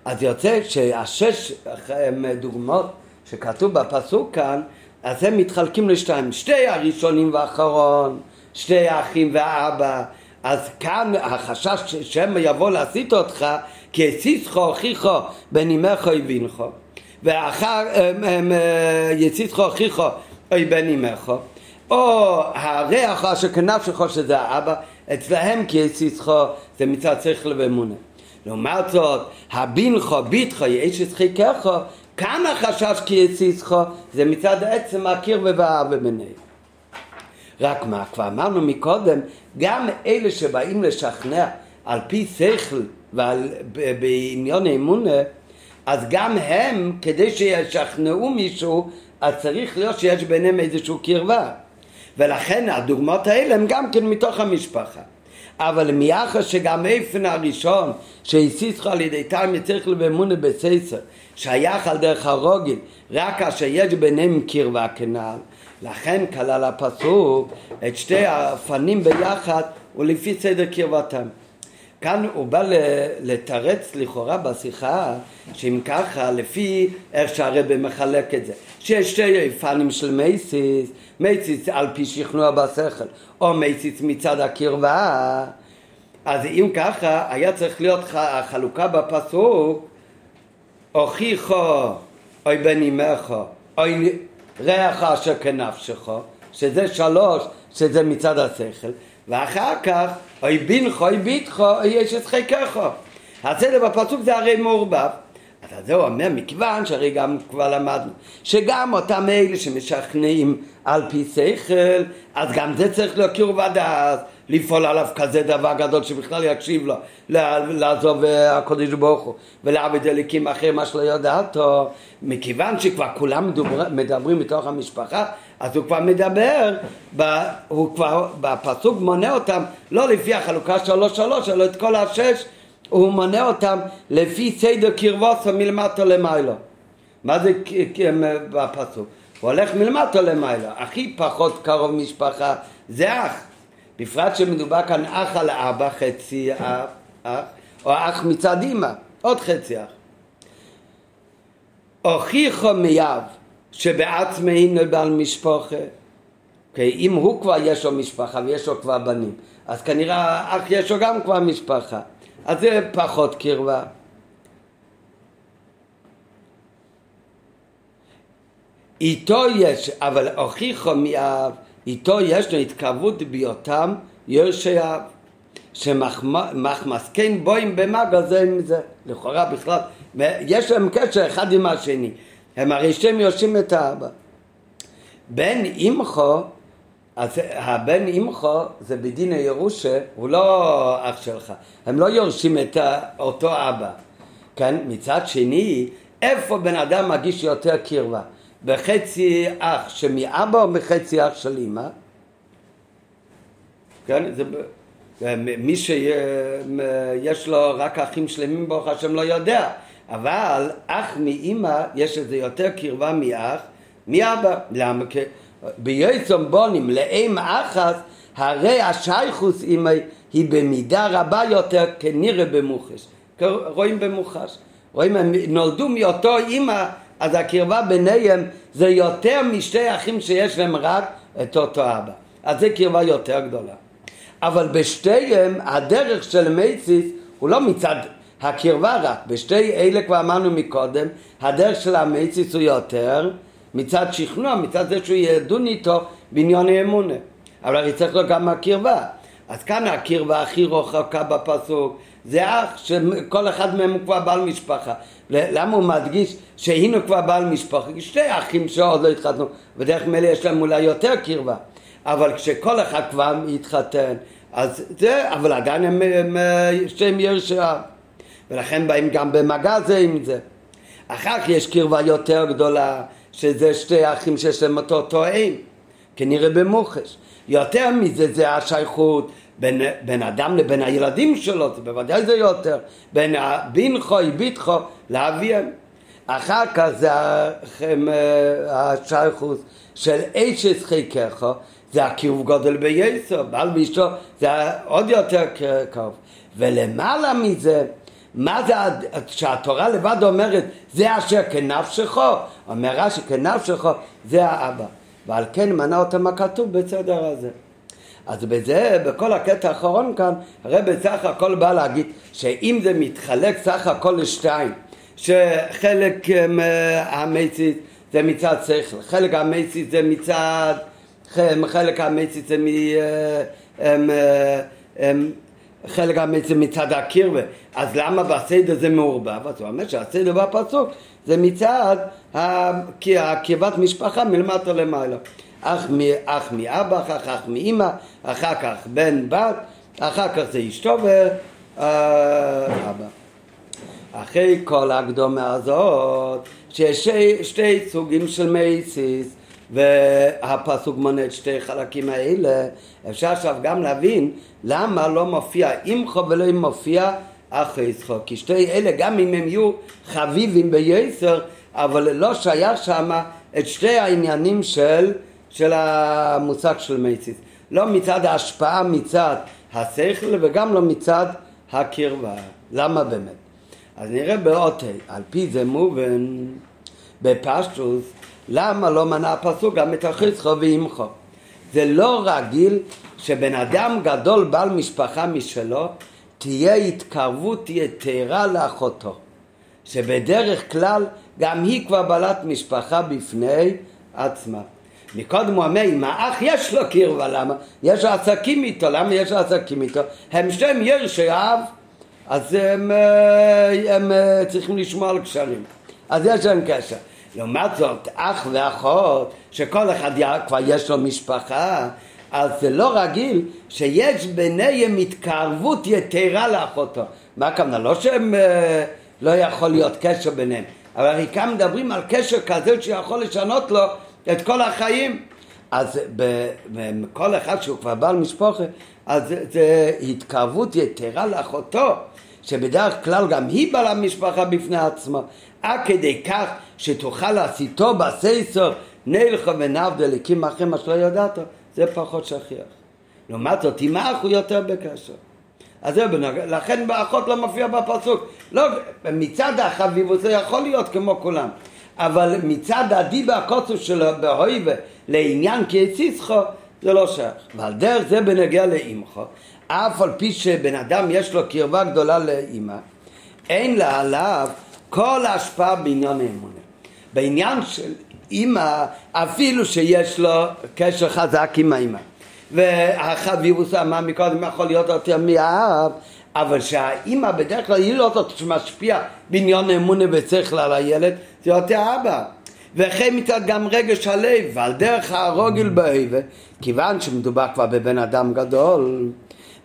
אז יוצא שהשש דוגמאות שכתוב בפסוק כאן, אז הם מתחלקים לשתיים, שתי הראשונים והאחרון, שתי האחים והאבא. אז כאן החשש שהם יבוא להסית אותך, כי הסיסך אוכיך בין אמך ובינך, ואחר יסיסך אוכיך בין אמך, או הריח או השכנף שלך שזה האבא, אצלהם כי הסיסך זה מצד שכל ואמונה. לעומת זאת, הבינך, ביתך, יאשת חיקך, כאן החשש כי יסיסך, זה מצד עצם הקרבה והאהבה ביניהם. רק מה, כבר אמרנו מקודם, גם אלה שבאים לשכנע על פי שכל ועל בעניין האמונה, אז גם הם, כדי שישכנעו מישהו, אז צריך להיות שיש ביניהם איזשהו קרבה. ולכן הדוגמאות האלה הם גם כן מתוך המשפחה. אבל מיחס שגם איפן הראשון שהסיסך על ידי תמי שכל ואמונה בסיסר שייך על דרך הרוגל רק אשר יש ביניהם קרבה כנעל, לכן כלל הפסוק את שתי הפנים ביחד ולפי סדר קרבתם. כאן הוא בא לתרץ לכאורה בשיחה, שאם ככה, לפי איך שהרבא מחלק את זה, שיש שתי פנים של מייסיס, מייסיס על פי שכנוע בשכל, או מייסיס מצד הקרבה, אז אם ככה, היה צריך להיות החלוקה בפסוק, אוכיחו, אוי בנימךו, אוי ריח אשר כנפשךו, שזה שלוש, שזה מצד השכל, ואחר כך, אוי בינכו, אוי ביטכו, אוי יש את חיקךו. הסדר בפסוק זה הרי מעורבב. אז זה אומר, מכיוון שהרי גם כבר למדנו, שגם אותם אלה שמשכנעים על פי שכל, אז גם זה צריך להכיר ודעת, לפעול עליו כזה דבר גדול שבכלל יקשיב לו, לעזוב הקודש ברוך הוא, ולעבד אליקים אחרי מה שלא יודעת, או מכיוון שכבר כולם מדבר, מדברים בתוך המשפחה, אז הוא כבר מדבר, הוא כבר בפסוק מונה אותם, לא לפי החלוקה שלוש שלוש, אלא את כל השש, הוא מונה אותם לפי סדר קרבוסו מלמטו למיילו. מה זה בפסוק? הוא הולך מלמטו למיילו, הכי פחות קרוב משפחה, זה אח. בפרט שמדובר כאן אח על אבא, חצי אח, אח או אח מצד אמא, עוד חצי אח. הוכיחו מייב שבעצמאין לבעל משפחה. Okay, אם הוא כבר יש לו משפחה ויש לו כבר בנים, אז כנראה אח יש לו גם כבר משפחה. אז זה פחות קרבה. איתו יש, אבל הוכיחו מייב, איתו יש לו התקרבות ביותם ירשיו, שמחמסקן בוים במגע זה עם זה, לכאורה בכלל, יש להם קשר אחד עם השני, הם הרי שם יושים את האבא. בן אימחו, אז הבן אימחו זה בדין הירושה, הוא לא אח שלך, הם לא יורשים את אותו אבא, כן? מצד שני, איפה בן אדם מגיש יותר קרבה? בחצי אח שמאבא או בחצי אח של אמא? כן, זה מי שיש לו רק אחים שלמים ברוך השם לא יודע, אבל אח מאמא יש איזה יותר קרבה מאח מאבא. למה? ביועצום בונים לאם אחת הרי השייכוס אמא היא במידה רבה יותר כנראה במוחש, רואים במוחש, רואים הם נולדו מאותו אמא, אז הקרבה ביניהם זה יותר משתי אחים שיש להם רק את אותו אבא. אז זה קרבה יותר גדולה. אבל בשתיהם הדרך של מייסיס הוא לא מצד הקרבה רק. בשתי אלה כבר אמרנו מקודם, הדרך של המייסיס הוא יותר מצד שכנוע, מצד זה שהוא ידון איתו בניון האמונה. אבל הרי צריך לו גם הקרבה. אז כאן הקרבה הכי רחוקה בפסוק, זה אח שכל אחד מהם הוא כבר בעל משפחה. למה הוא מדגיש שהנה כבר בעל משפחה? שתי אחים שעוד לא התחתנו, בדרך מלא יש להם אולי יותר קרבה. אבל כשכל אחד כבר התחתן, אז זה, אבל עדיין הם, הם, הם שם ירשה. ולכן באים גם במגע זה עם זה. אחר כך יש קרבה יותר גדולה, שזה שתי אחים שיש להם אותו תואם, כנראה במוחש. יותר מזה זה השייכות בין, בין אדם לבין הילדים שלו, זה בוודאי זה יותר, בין בינכו, ביתכו, לאביהם. אחר כך זה השייכות של אישס חיקךו, זה הקירוב גודל בייסו, בעל ואשתו, זה עוד יותר קרוב. ולמעלה מזה, מה זה שהתורה לבד אומרת, זה אשר כנפשךו, אומרה שכנפשךו זה האבא. ועל כן מנה אותם הכתוב בסדר הזה. אז בזה, בכל הקטע האחרון כאן, הרי בסך הכל בא להגיד שאם זה מתחלק סך הכל לשתיים, שחלק המייסיס זה מצד שכל, חלק המייסיס זה מצד, חלק המייסיס זה מ... חלק המייסיס זה מצד הקרבה, אז למה בסדר זה מעורבב? אז הוא אומר שהסדר בפסוק זה מצד הקרבת משפחה מלמטה למעלה. אח מאח מאבא, אחר כך אח מאמא, אחר כך בן בת, אחר כך זה אשתו ואבא. אחרי כל הקדומה הזאת, שיש שתי סוגים של מייסיס, והפסוק מונה את שתי חלקים האלה, אפשר עכשיו גם להבין למה לא מופיע אימחו ולא מופיע אחריסחו, כי שתי אלה גם אם הם יהיו חביבים ביסר, אבל לא שייך שם את שתי העניינים של של המושג של מייסיס. לא מצד ההשפעה מצד השכל וגם לא מצד הקרבה. למה באמת? אז נראה באות, על פי זה מובן, בפשטוס, למה לא מנע הפסוק גם את החסכו ואימכו? זה לא רגיל שבן אדם גדול בעל משפחה משלו תהיה התקרבות יתרה לאחותו, שבדרך כלל גם היא כבר בעלת משפחה בפני עצמה. מקודם הוא אומר, אם האח יש לו קרבה, למה? יש עסקים איתו, למה יש עסקים איתו? הם שם ירשי אב, אז הם, הם צריכים לשמוע על קשרים. אז יש להם קשר. לעומת זאת, אח ואחות, שכל אחד כבר יש לו משפחה, אז זה לא רגיל שיש ביניהם התקרבות יתרה לאחותו. מה הכוונה? לא שהם לא יכול להיות קשר ביניהם, אבל הרי כאן מדברים על קשר כזה שיכול לשנות לו את כל החיים. אז בכל אחד שהוא כבר בעל משפחה, אז זה התקרבות יתרה לאחותו, שבדרך כלל גם היא בעלה משפחה בפני עצמה, עד כדי כך שתוכל לעשיתו בסייסור נלך ונבדל לקים אחרים מה שלא יודעת, זה פחות שכיח. לעומת זאת, עם האח הוא יותר בקשר. אז זה בנוגע, לכן האחות לא מופיע בפסוק. לא, מצד החביבות זה יכול להיות כמו כולם, אבל מצד הדיבה הקוצו שלו בהויבה, לעניין כיסיסחו, זה לא שייך. ועל דרך זה בנגיע לאמחו, אף על פי שבן אדם יש לו קרבה גדולה לאמא, אין לה עליו כל ההשפעה בעניין האמונה. בעניין של אמא, אפילו שיש לו קשר חזק עם האמא, והחביבוס אמא מקודם יכול להיות יותר מהאב, אבל שהאמא בדרך כלל היא לא זאת שמשפיע בעניין האמונה ושכל על הילד, זה יותר האבא. וכן מצד גם רגש הלב, ועל דרך הרוגל באהבה, כיוון שמדובר כבר בבן אדם גדול,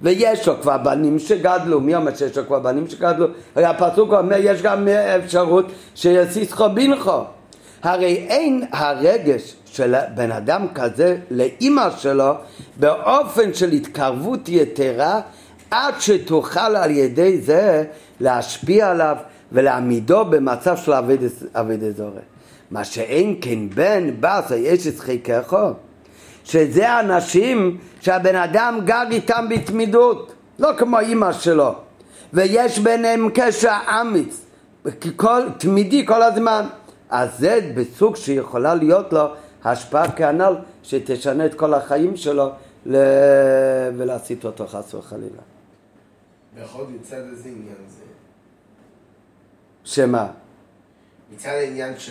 ויש לו כבר בנים שגדלו, מי אומר שיש לו כבר בנים שגדלו? הרי הפסוק אומר, יש גם אפשרות שיסיסחו בינכו. הרי אין הרגש של בן אדם כזה לאמא שלו באופן של התקרבות יתרה, עד שתוכל על ידי זה להשפיע עליו ולהעמידו במצב של עבד זורע. מה שאין כן בן בס יש שחיקכו, שזה האנשים שהבן אדם גר איתם בתמידות, לא כמו אמא שלו, ויש ביניהם קשר אמיץ כל, תמידי כל הזמן. אז זה בסוג שיכולה להיות לו השפעה כענל שתשנה את כל החיים שלו ל... ולעשית אותו חס וחלילה. בכל מצד הזה עניין זה. שמה? מצד העניין ש...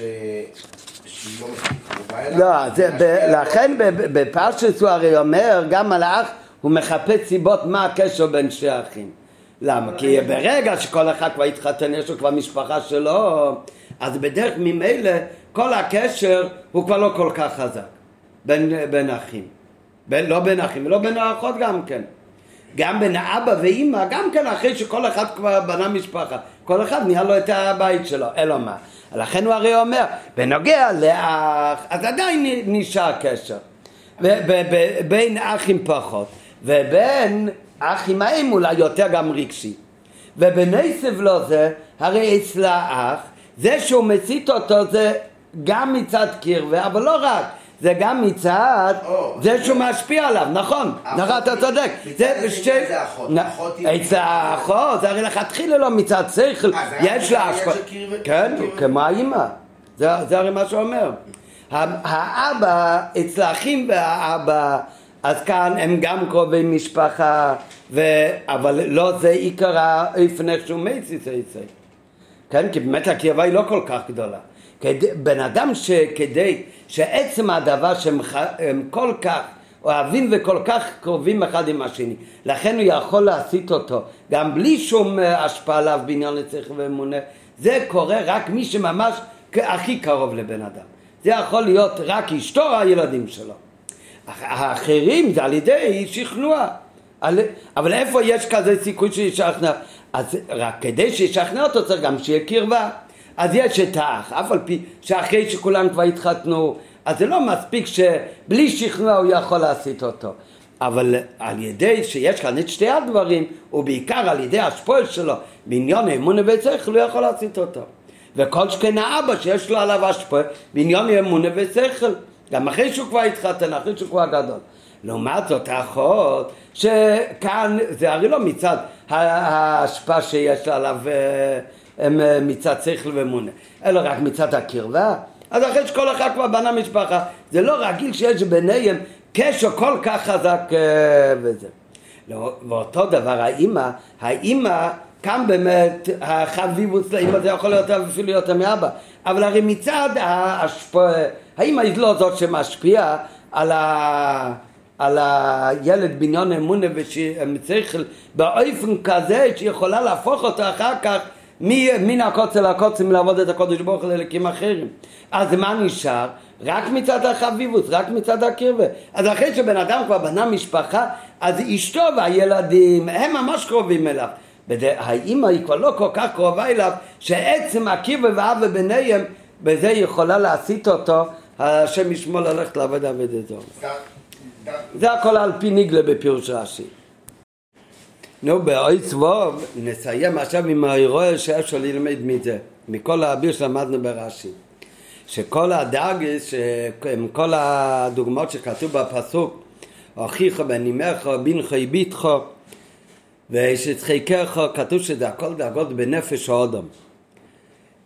שהיא לא מספיק לא, לה... זה ב... לכן ב... בפרשת הוא הרי אומר, גם על האח הוא מחפש סיבות מה הקשר בין שני האחים. למה? כי ברגע שכל אחד כבר התחתן, יש לו כבר משפחה שלו, אז בדרך ממילא כל הקשר הוא כבר לא כל כך חזק בין, בין אחים. בין, לא בין אחים, לא בין האחות גם כן. גם בין האבא ואמא, גם כן אחרי שכל אחד כבר בנה משפחה. כל אחד נהיה לו את הבית שלו, אלא מה. לכן הוא הרי אומר, בנוגע לאח, אז עדיין נשאר קשר. ב- ב- ב- בין אחים פחות, ובין אחים האם אולי יותר גם רגשי. ובנסב לו זה, הרי אצל האח, זה שהוא מסית אותו זה גם מצד קרבה, אבל לא רק, זה גם מצד זה שהוא משפיע עליו, נכון, נכון, אתה צודק. זה אחות, אצל האחות, זה הרי לכתחילה לא מצד שכל, יש לה השפעה, כן, כמו האמא, זה הרי מה שאומר. האבא, אצל האחים והאבא, אז כאן הם גם קרובי משפחה, אבל לא זה עיקר האופן שהוא מייסיס היצא. כן, כי באמת הקרבה היא לא כל כך גדולה. כדי, בן אדם שכדי שעצם הדבר שהם הם כל כך אוהבים וכל כך קרובים אחד עם השני, לכן הוא יכול להסית אותו, גם בלי שום השפעה עליו בעניין לצריך ואמונה, זה קורה רק מי שממש הכי קרוב לבן אדם. זה יכול להיות רק אשתו או הילדים שלו. האחרים זה על ידי שכנוע. אבל איפה יש כזה סיכוי שישכנע? אז רק כדי שישכנע אותו צריך גם שיהיה קרבה. אז יש את האח, אף על פי שאחרי שכולם כבר התחתנו, אז זה לא מספיק שבלי שכנוע הוא יכול להסית אותו. אבל על ידי שיש כאן את שתי הדברים, ובעיקר על ידי השפעה שלו, בעניין האמונה ושכל, הוא יכול להסית אותו. וכל שכן האבא שיש לו עליו השפעה, בעניין האמונה ושכל, גם אחרי שהוא כבר התחתן, אחרי שהוא כבר גדול. לעומת זאת, האחות, שכאן, זה הרי לא מצד ההשפעה שיש עליו מצד שכל ומונה, אלא רק מצד הקרבה. אז אחרי שכל אחד כבר בנה משפחה, זה לא רגיל שיש ביניהם קשר כל כך חזק וזה. לא, ואותו דבר, האמא, האמא, כאן באמת החביבות לאמא זה יכול להיות אפילו יותר מאבא, אבל הרי מצד ההשפעה, האמא היא לא זאת שמשפיעה על, ה... על הילד בניון אמונה ושכל באופן כזה שיכולה להפוך אותו אחר כך מן הקוצה לקוצה, מלעבוד את הקודש ברוך הוא ללקים אחרים. אז מה נשאר? רק מצד החביבות, רק מצד הקרבה. אז אחרי שבן אדם כבר בנה משפחה, אז אשתו והילדים הם ממש קרובים אליו. האמא היא כבר לא כל כך קרובה אליו, שעצם הקרבה והאהבה ביניהם, בזה יכולה להסיט אותו, השם ישמור ללכת לעבוד עבד אזור. זה הכל על פי ניגלה בפירוש רש"י. נו, באוי צבוב, נסיים עכשיו עם האירוע שאפשר ללמד מזה, מכל האביר שלמדנו ברש"י. שכל הדרגש, כל הדוגמאות שכתוב בפסוק, אחיך בן אמך, בנך יביתך, ושצחיקך, כתוב שזה הכל דאגות בנפש האדם.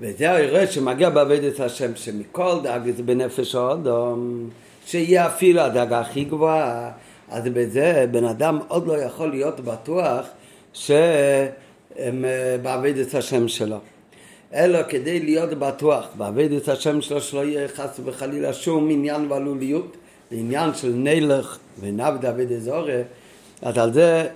וזה האירוע שמגיע בעבודת השם, שמכל דאגש בנפש האדם, שיהיה אפילו הדאגה הכי גבוהה, אז בזה בן אדם עוד לא יכול להיות בטוח שבעבודת השם שלו. אלא כדי להיות בטוח, בעבודת השם שלו שלא יהיה חס וחלילה שום עניין ועלוליות, עניין של נלך ונבד עבודת זורע, אז על זה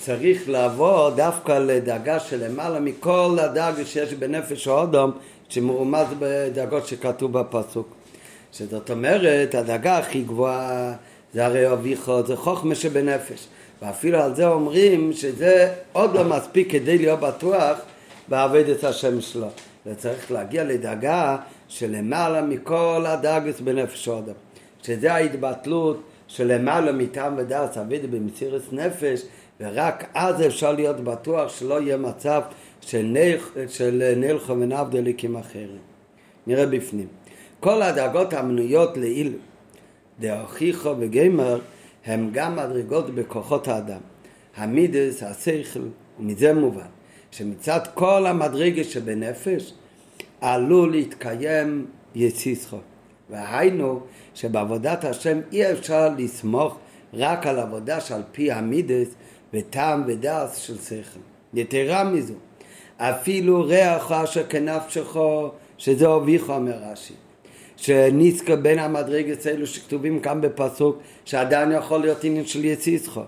צריך לעבור דווקא לדאגה שלמעלה מכל הדאגה שיש בנפש האדם, שמרומז בדאגות שכתוב בפסוק. שזאת אומרת, הדאגה הכי גבוהה זה הרי אביך, זה חוכמה שבנפש. ואפילו על זה אומרים שזה עוד לא מספיק כדי להיות בטוח בעבודת השם שלו. וצריך להגיע לדאגה שלמעלה מכל הדאגות בנפש האדם. שזה ההתבטלות שלמעלה מטעם ודעת עבד במסירת נפש, ורק אז אפשר להיות בטוח שלא יהיה מצב של נלך ונעבד אליקים אחרים. נראה בפנים. כל הדאגות המנויות לעיל, דאוכיחו וגמר, הם גם מדרגות בכוחות האדם. המידס, השכל, מזה מובן, שמצד כל המדרגה שבנפש, עלול להתקיים יציסחו. והיינו שבעבודת השם אי אפשר לסמוך רק על עבודה שעל פי המידס, וטעם ודעס של שכל. יתרה מזו, אפילו ריח אשר כנפשך, שזה הוביך, אומר רש"י. שניסקה בין המדרגות האלו שכתובים כאן בפסוק, שעדיין יכול להיות עניין של יציסחו.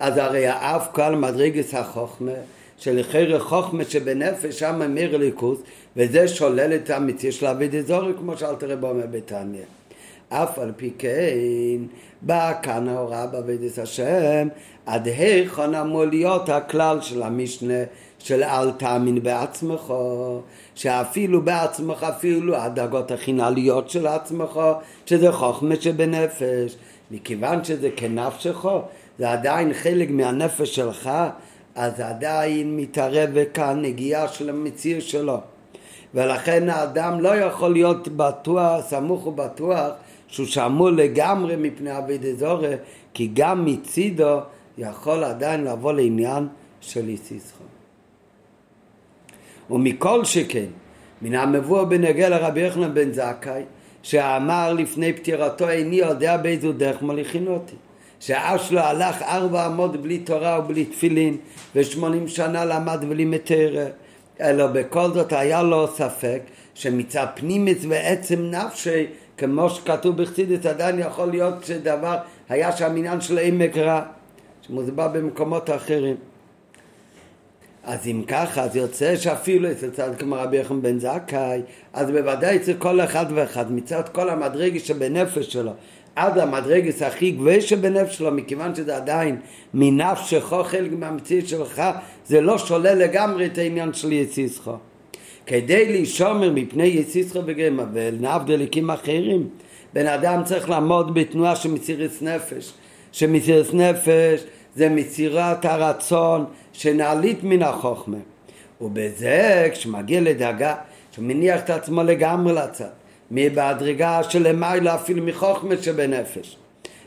אז הרי האף כל מדרגות החוכמה, שלחיר חוכמה שבנפש שם אמיר ליכוס, וזה שולל את המציא של עבודת זורע, כמו שאל תראה בו מבטניה. אף על פי כן, בא כאן ההוראה בעבודת השם, עד היכן אמור להיות הכלל של המשנה, של אל תאמין בעצמך, שאפילו בעצמך, אפילו הדאגות החינליות של עצמך, שזה חוכמה שבנפש, מכיוון שזה כנפשך, זה עדיין חלק מהנפש שלך, אז עדיין מתערב כאן נגיעה של המציא שלו. ולכן האדם לא יכול להיות בטוח, סמוך ובטוח, שהוא שמור לגמרי מפני עבודת זורע, כי גם מצידו יכול עדיין לבוא לעניין של יציסחו. ומכל שכן, מן המבוא בנגל הרבי יוחנן בן זכאי, שאמר לפני פטירתו, איני יודע באיזו דרך מוליכין אותי, שאב שלו הלך ארבע אמות בלי תורה ובלי תפילין, ושמונים שנה למד ולימד תורה, אלא בכל זאת היה לו ספק, שמצד פנימית ועצם נפשי, כמו שכתוב בחסידות, עדיין יכול להיות שדבר היה שם עניין של עמק רע, שמוסבר במקומות אחרים. אז אם ככה, אז יוצא שאפילו אצל צד כמו רבי יוחנן בן זכאי, אז בוודאי אצל כל אחד ואחד, מצד כל המדרגה שבנפש שלו, עד המדרגה הכי גבוהה שבנפש שלו, מכיוון שזה עדיין מנפשך, חלק מהמציא שלך, זה לא שולל לגמרי את העניין של יציסחו. כדי להישומר מפני יציסחו וגמר, ולנעבד אליקים אחרים, בן אדם צריך לעמוד בתנועה של מסירת נפש, שמסירת נפש זה מסירת הרצון, שנעלית מן החוכמה, ובזה כשמגיע לדאגה, שמניח את עצמו לגמרי לצד, מבהדרגה שלמעלה אפילו מחוכמה שבנפש,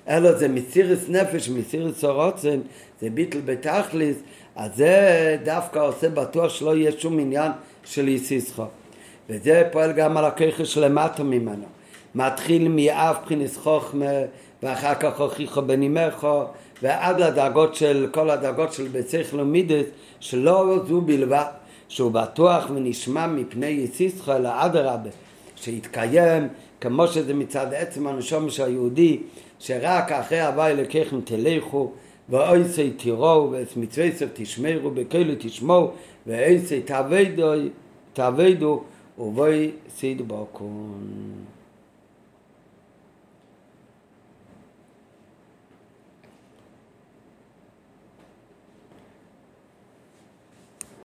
אלא זה מסירות נפש, מסירות הרצון, זה ביטל בתכלס. אז זה דווקא עושה בטוח שלא יהיה שום עניין של יסיסחו, וזה פועל גם על הכוח שלמטה ממנו, מתחיל מאב בחינס חוכמה ואחר כך הוכיחו בנימכו ועד לדרגות של כל הדרגות של בצריך לומידס, שלא זו בלבד שהוא בטוח ונשמע מפני יסיסחו, אלא עד הרבה שיתקיים כמו שזה מצד עצם הנשומש היהודי, שרק אחרי הבא אלוקיכם תלכו ואיסי תירו ואת מצווי סוף תשמרו בקהילה תשמעו ואיסי תעבדו תעבדו ובוי סידבקון.